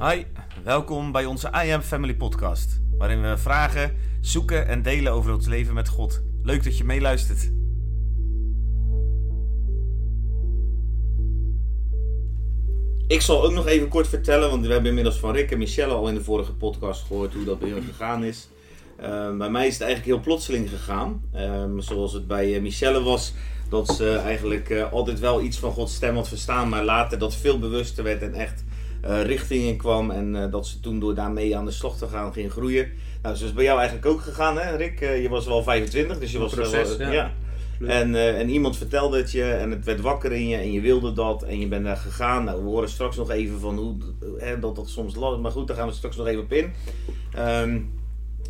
Hi, welkom bij onze I Am Family podcast, waarin we vragen, zoeken en delen over ons leven met God. Leuk dat je meeluistert. Ik zal ook nog even kort vertellen, want we hebben inmiddels van Rick en Michelle al in de vorige podcast gehoord hoe dat bij hun gegaan is. Bij mij is het eigenlijk heel plotseling gegaan, zoals het bij Michelle was, dat ze eigenlijk altijd wel iets van Gods stem had verstaan, maar later dat veel bewuster werd en echt richting in kwam en dat ze toen door daarmee aan de slag te gaan ging groeien. Nou, zo is bij jou eigenlijk ook gegaan, hè Rick? Je was wel 25, dus je was proces, wel... Ja. Ja. En iemand vertelde het je en het werd wakker in je en je wilde dat en je bent daar gegaan. Nou, we horen straks nog even van hoe dat soms lastig is, maar goed, daar gaan we straks nog even op in.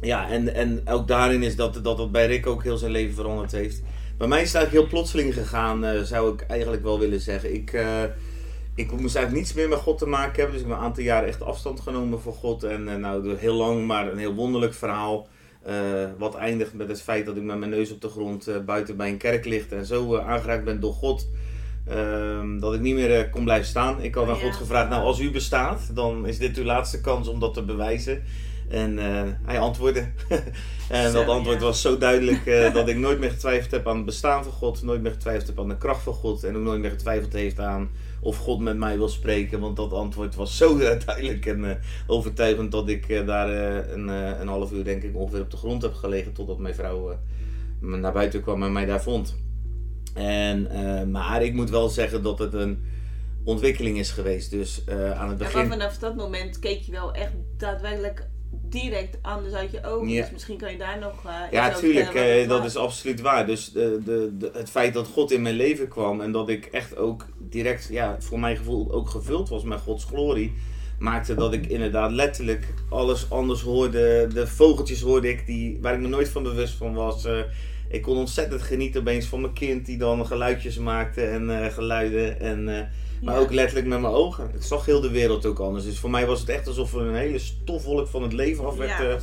Ja, en ook daarin is dat bij Rick ook heel zijn leven veranderd heeft. Bij mij is het eigenlijk heel plotseling gegaan, zou ik eigenlijk wel willen zeggen. Ik moest eigenlijk niets meer met God te maken hebben, dus ik heb een aantal jaren echt afstand genomen van God. En nou, heel lang, maar een heel wonderlijk verhaal. Wat eindigt met het feit dat ik met mijn neus op de grond buiten bij een kerk ligt en zo aangeraakt ben door God. Dat ik niet meer kon blijven staan. Ik had aan God gevraagd, nou als u bestaat, dan is dit uw laatste kans om dat te bewijzen. En hij antwoordde. En dat antwoord was zo duidelijk dat ik nooit meer getwijfeld heb aan het bestaan van God. Nooit meer getwijfeld heb aan de kracht van God. En ook nooit meer getwijfeld heeft aan of God met mij wil spreken. Want dat antwoord was zo duidelijk en overtuigend dat ik daar een half uur denk ik ongeveer op de grond heb gelegen. Totdat mijn vrouw naar buiten kwam en mij daar vond. Maar ik moet wel zeggen dat het een ontwikkeling is geweest. Dus aan het begin... Ja, maar vanaf dat moment keek je wel echt daadwerkelijk... direct anders uit je ogen, dus misschien kan je daar nog... ja, natuurlijk, dat is absoluut waar. Dus het feit dat God in mijn leven kwam en dat ik echt ook direct, ja, voor mijn gevoel ook gevuld was met Gods glorie, maakte dat ik inderdaad letterlijk alles anders hoorde. De vogeltjes hoorde ik, waar ik me nooit van bewust van was. Ik kon ontzettend genieten opeens van mijn kind die dan geluidjes maakte en geluiden en... Maar ook letterlijk met mijn ogen. Ik zag heel de wereld ook anders. Dus voor mij was het echt alsof er een hele stofwolk van het leven af werd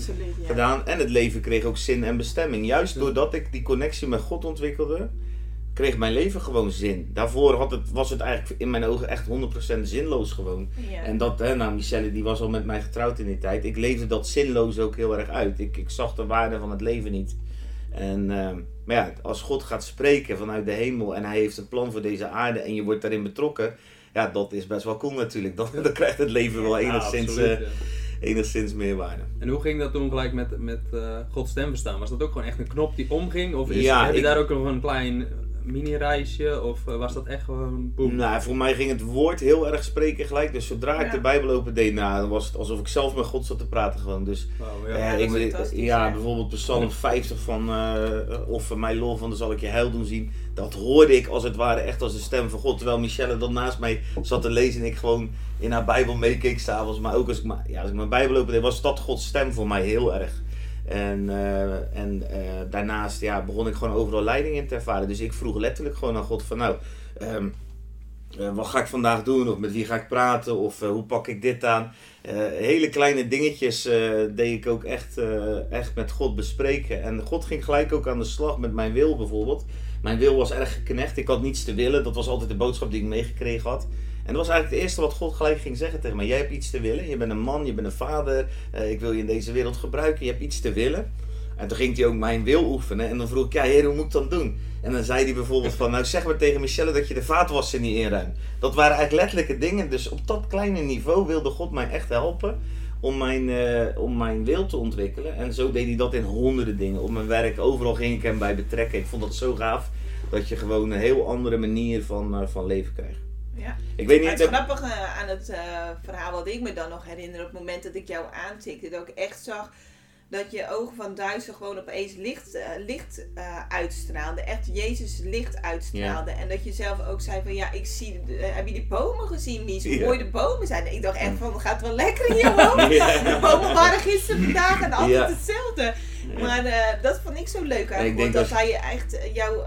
gedaan. En het leven kreeg ook zin en bestemming. Juist doordat ik die connectie met God ontwikkelde, kreeg mijn leven gewoon zin. Daarvoor was het eigenlijk in mijn ogen echt 100% zinloos gewoon. Ja. En dat, nou Michelle die was al met mij getrouwd in die tijd. Ik leefde dat zinloos ook heel erg uit. Ik zag de waarde van het leven niet. Maar ja, als God gaat spreken vanuit de hemel en hij heeft een plan voor deze aarde en je wordt daarin betrokken, ja, dat is best wel cool natuurlijk. Dan krijgt het leven wel enigszins meer waarde. En hoe ging dat toen gelijk met Gods stem verstaan? Was dat ook gewoon echt een knop die omging? Of heb je daar ook nog een klein mini-reisje? Of was dat echt gewoon boem? Nou, voor mij ging het woord heel erg spreken gelijk. Dus zodra ik de Bijbel open deed, dan was het alsof ik zelf met God zat te praten gewoon. Dus, bijvoorbeeld Psalm 50 van of van mijn lol van dan zal ik je heil doen zien. Dat hoorde ik als het ware echt als de stem van God. Terwijl Michelle dan naast mij zat te lezen en ik gewoon in haar Bijbel meekeek s'avonds. Maar ook als ik mijn Bijbel open deed, was dat Gods stem voor mij heel erg. En daarnaast begon ik gewoon overal leiding in te ervaren. Dus ik vroeg letterlijk gewoon aan God van wat ga ik vandaag doen? Of met wie ga ik praten? Of hoe pak ik dit aan? Hele kleine dingetjes deed ik ook echt met God bespreken. En God ging gelijk ook aan de slag met mijn wil bijvoorbeeld. Mijn wil was erg geknecht. Ik had niets te willen. Dat was altijd de boodschap die ik meegekregen had. En dat was eigenlijk het eerste wat God gelijk ging zeggen tegen mij. Jij hebt iets te willen. Je bent een man, je bent een vader. Ik wil je in deze wereld gebruiken. Je hebt iets te willen. En toen ging hij ook mijn wil oefenen. En dan vroeg ik, Heer, hoe moet ik dat doen? En dan zei hij bijvoorbeeld van, nou zeg maar tegen Michelle dat je de vaatwasser niet inruimt. Dat waren eigenlijk letterlijke dingen. Dus op dat kleine niveau wilde God mij echt helpen om mijn wil te ontwikkelen. En zo deed hij dat in honderden dingen. Op mijn werk, overal ging ik hem bij betrekken. Ik vond dat zo gaaf dat je gewoon een heel andere manier van leven krijgt. Ja. Ik weet niet, het grappige aan het verhaal wat ik me dan nog herinner, op het moment dat ik jou aantikte, dat ik echt zag dat je ogen van duister gewoon opeens licht uitstraalde. Echt Jezus licht uitstraalde. Ja. En dat je zelf ook zei van, ik zie, heb je die bomen gezien, Mies? Hoe mooi de bomen zijn. Ik dacht echt van, het gaat wel lekker hier hoor. Ja. De bomen waren gisteren, vandaag en altijd hetzelfde. Ja. Maar dat vond ik zo leuk aan God, dat hij echt jou...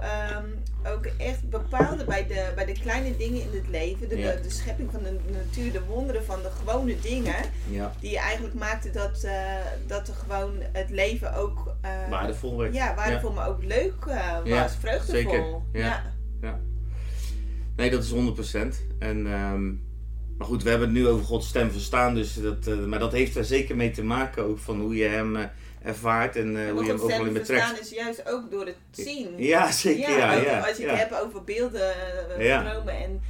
ook echt bepaalde bij de kleine dingen in het leven. De schepping van de natuur, de wonderen van de gewone dingen. Ja. Die eigenlijk maakten dat er gewoon het leven ook... waardevol werd. Ja, waardevol, maar ook leuk was. Ja, vreugdevol. Zeker. Ja. Nee, dat is 100%. En, Maar goed, we hebben het nu over Gods stem verstaan. Dus dat, maar dat heeft er zeker mee te maken ook van hoe je hem ervaart en hoe je hem overal in betrekt. Gods stem verstaan is juist ook door het zien. Ja, zeker. Ja, als je het hebt over beelden genomen en...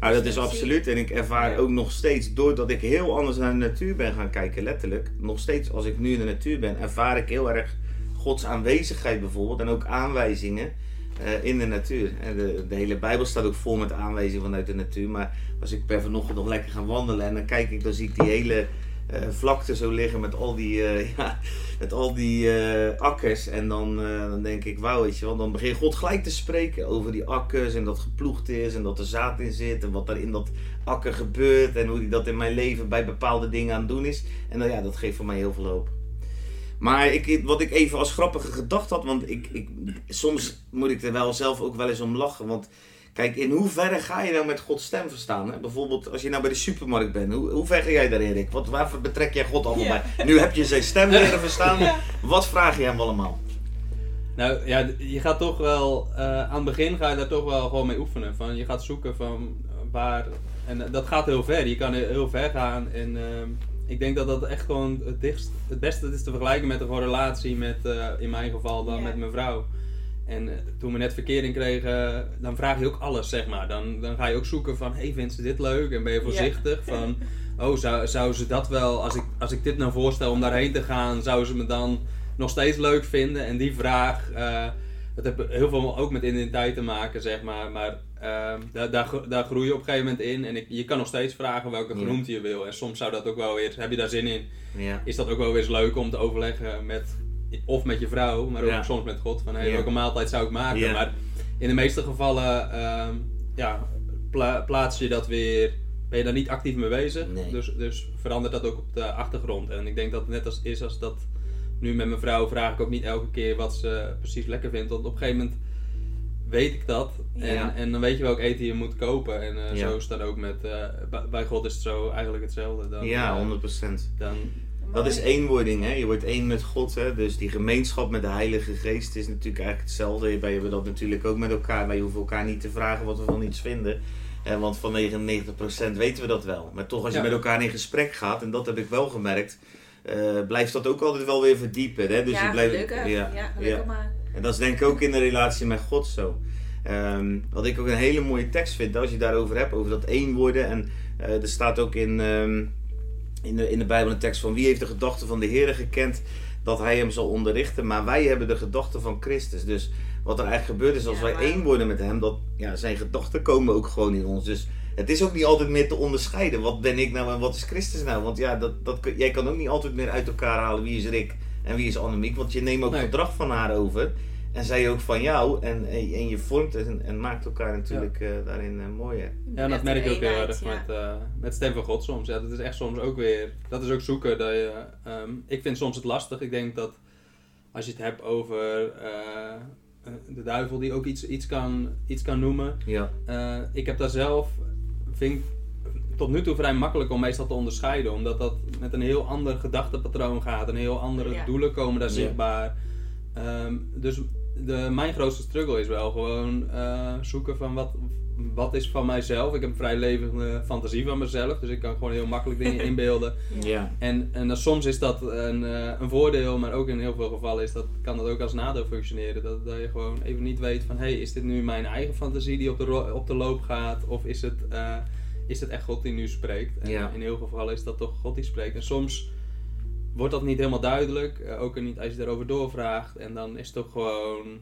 Nou, dat is absoluut. En ik ervaar ook nog steeds, doordat ik heel anders naar de natuur ben gaan kijken, letterlijk. Nog steeds, als ik nu in de natuur ben, ervaar ik heel erg Gods aanwezigheid bijvoorbeeld. En ook aanwijzingen in de natuur. En de hele Bijbel staat ook vol met aanwijzingen vanuit de natuur. Maar als ik per vanochtend nog lekker ga wandelen en dan kijk ik, dan zie ik die hele vlakte zo liggen met al die, met al die akkers. En dan denk ik, wauw, weet je wel, dan begint God gelijk te spreken over die akkers en dat geploegd is en dat er zaad in zit en wat daar in dat akker gebeurt en hoe die dat in mijn leven bij bepaalde dingen aan het doen is. En dan, ja, dat geeft voor mij heel veel hoop. Maar wat ik even als grappige gedacht had, want soms moet ik er wel zelf ook wel eens om lachen, want... Kijk, in hoeverre ga je nou met Gods stem verstaan? Hè? Bijvoorbeeld als je nou bij de supermarkt bent. Hoe ver ga jij daarin, Rick? Waarvoor betrek jij God allemaal bij? Nu heb je zijn stem leren verstaan. Ja. Wat vraag je hem allemaal? Nou ja, je gaat toch wel... aan het begin ga je daar toch wel gewoon mee oefenen. Van, je gaat zoeken van waar... En dat gaat heel ver. Je kan heel ver gaan. En ik denk dat dat echt gewoon het beste is te vergelijken met een relatie met... in mijn geval dan met mijn vrouw. En toen we net verkering kregen, dan vraag je ook alles, zeg maar. Dan ga je ook zoeken van, hey, vindt ze dit leuk? En ben je voorzichtig van, oh, zou ze dat wel, als ik dit nou voorstel om daarheen te gaan, zou ze me dan nog steeds leuk vinden? En die vraag, dat heeft heel veel ook met identiteit te maken, zeg maar. Maar daar groei je op een gegeven moment in. En je kan nog steeds vragen welke genoemte je wil. En soms zou dat ook wel weer, heb je daar zin in? Ja. Is dat ook wel weer leuk om te overleggen met... Of met je vrouw, maar ook soms met God. Van welke maaltijd zou ik maken? Yeah. Maar in de meeste gevallen plaats je dat weer... Ben je daar niet actief mee bezig. Nee. Dus verandert dat ook op de achtergrond. En ik denk dat het net als dat... Nu met mijn vrouw vraag ik ook niet elke keer wat ze precies lekker vindt. Want op een gegeven moment weet ik dat. En dan weet je welk eten je moet kopen. En zo is dat ook met... bij God is het zo eigenlijk hetzelfde. Dan, 100%. Dat is éénwording, hè? Je wordt één met God, hè? Dus die gemeenschap met de Heilige Geest is natuurlijk eigenlijk hetzelfde. Wij hebben dat natuurlijk ook met elkaar. Wij hoeven elkaar niet te vragen wat we van iets vinden. Want van 99% weten we dat wel. Maar toch, als je met elkaar in gesprek gaat, en dat heb ik wel gemerkt, blijft dat ook altijd wel weer verdiepen. Hè? Dus je blijft, gelukkig maar. En dat is denk ik ook in de relatie met God zo. Wat ik ook een hele mooie tekst vind, als je daarover hebt, over dat éénworden. En er staat ook in de Bijbel een tekst van: wie heeft de gedachten van de Heere gekend, dat hij hem zal onderrichten. Maar wij hebben de gedachten van Christus. Dus wat er eigenlijk gebeurt is, als wij één worden met hem, dat zijn gedachten komen ook gewoon in ons. Dus het is ook niet altijd meer te onderscheiden. Wat ben ik nou en wat is Christus nou? Want jij kan ook niet altijd meer uit elkaar halen wie is Rick en wie is Annemiek. Want je neemt ook gedrag van haar over. En zij ook van jou. En je vormt en maakt elkaar natuurlijk daarin mooier. Ja, dat merk ik ook heel erg met stem van God soms. Ja, dat is echt soms ook weer... Dat is ook zoeken. Dat je, ik vind soms het lastig. Ik denk dat als je het hebt over de duivel die ook iets kan noemen. Ja. Ik heb daar zelf... Vind ik tot nu toe vrij makkelijk om meestal te onderscheiden. Omdat dat met een heel ander gedachtepatroon gaat. Een heel andere doelen komen daar zichtbaar. Dus mijn grootste struggle is wel gewoon zoeken van wat is van mijzelf. Ik heb een vrij levende fantasie van mezelf, dus ik kan gewoon heel makkelijk dingen inbeelden. Ja. En soms is dat een voordeel, maar ook in heel veel gevallen kan dat ook als nadeel functioneren. Dat je gewoon even niet weet van, hey, is dit nu mijn eigen fantasie die op de loop gaat? Of is het echt God die nu spreekt? En in heel veel gevallen is dat toch God die spreekt. En soms... wordt dat niet helemaal duidelijk, ook niet als je daarover doorvraagt. En dan is het toch gewoon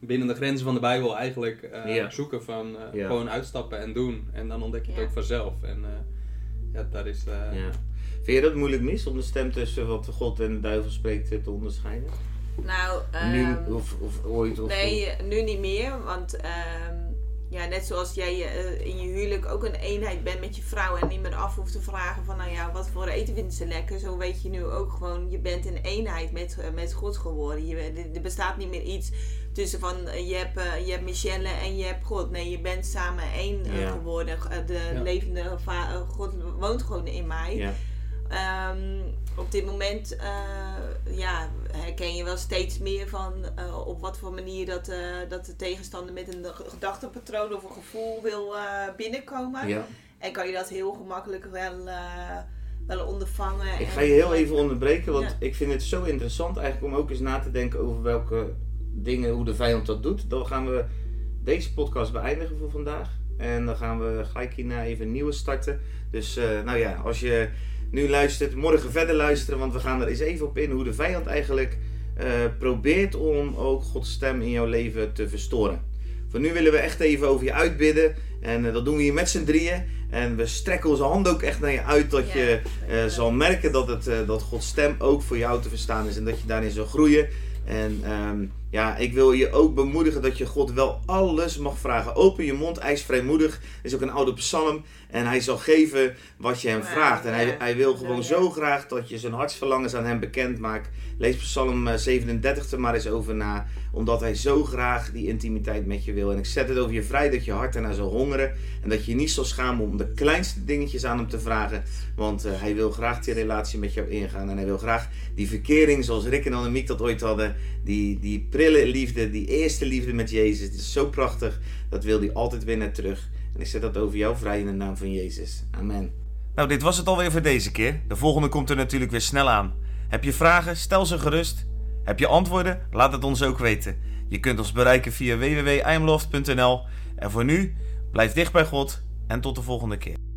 binnen de grenzen van de Bijbel eigenlijk zoeken van gewoon uitstappen en doen. En dan ontdek je het ook vanzelf. En dat is... Vind je dat moeilijk mis om de stem tussen wat God en de duivel spreekt te onderscheiden? Nou, nu, of ooit? Of nee, nu niet meer. Want net zoals jij in je huwelijk ook een eenheid bent met je vrouw en niet meer af hoeft te vragen van, nou ja, wat voor eten vindt ze lekker? Zo weet je nu ook gewoon, je bent een eenheid met God geworden. Er bestaat niet meer iets tussen van, je hebt Michelle en je hebt God. Nee, je bent samen één geworden. De levende God woont gewoon in mij. Ja. Op dit moment herken je wel steeds meer van op wat voor manier dat de tegenstander met een gedachtepatroon of een gevoel wil binnenkomen. Ja. En kan je dat heel gemakkelijk wel ondervangen. Ik ga je heel even onderbreken, want ik vind het zo interessant eigenlijk om ook eens na te denken over welke dingen, hoe de vijand dat doet. Dan gaan we deze podcast beëindigen voor vandaag. En dan gaan we gelijk hierna even een nieuwe starten. Dus als je nu luistert, morgen verder luisteren. Want we gaan er eens even op in hoe de vijand eigenlijk probeert om ook Gods stem in jouw leven te verstoren. Voor nu willen we echt even over je uitbidden. En dat doen we hier met z'n drieën. En we strekken onze handen ook echt naar je uit. Dat je zal merken dat Gods stem ook voor jou te verstaan is. En dat je daarin zal groeien. En ik wil je ook bemoedigen dat je God wel alles mag vragen. Open je mond, eis vrijmoedig. Dat is ook een oude psalm. En hij zal geven wat je hem vraagt. En hij wil gewoon zo graag dat je zijn hartsverlangens aan hem bekend maakt. Lees psalm 37 er maar eens over na. Omdat hij zo graag die intimiteit met je wil. En ik zet het over je vrij dat je hart ernaar zal hongeren. En dat je niet zal schamen om de kleinste dingetjes aan hem te vragen. Want hij wil graag die relatie met jou ingaan. En hij wil graag die verkering zoals Rick en Annemiek dat ooit hadden. Die prille liefde, die eerste liefde met Jezus. Het is zo prachtig. Dat wil hij altijd weer naar terug. En ik zet dat over jou vrij in de naam van Jezus. Amen. Nou, dit was het alweer voor deze keer. De volgende komt er natuurlijk weer snel aan. Heb je vragen? Stel ze gerust. Heb je antwoorden? Laat het ons ook weten. Je kunt ons bereiken via www.imloft.nl. En voor nu, blijf dicht bij God en tot de volgende keer.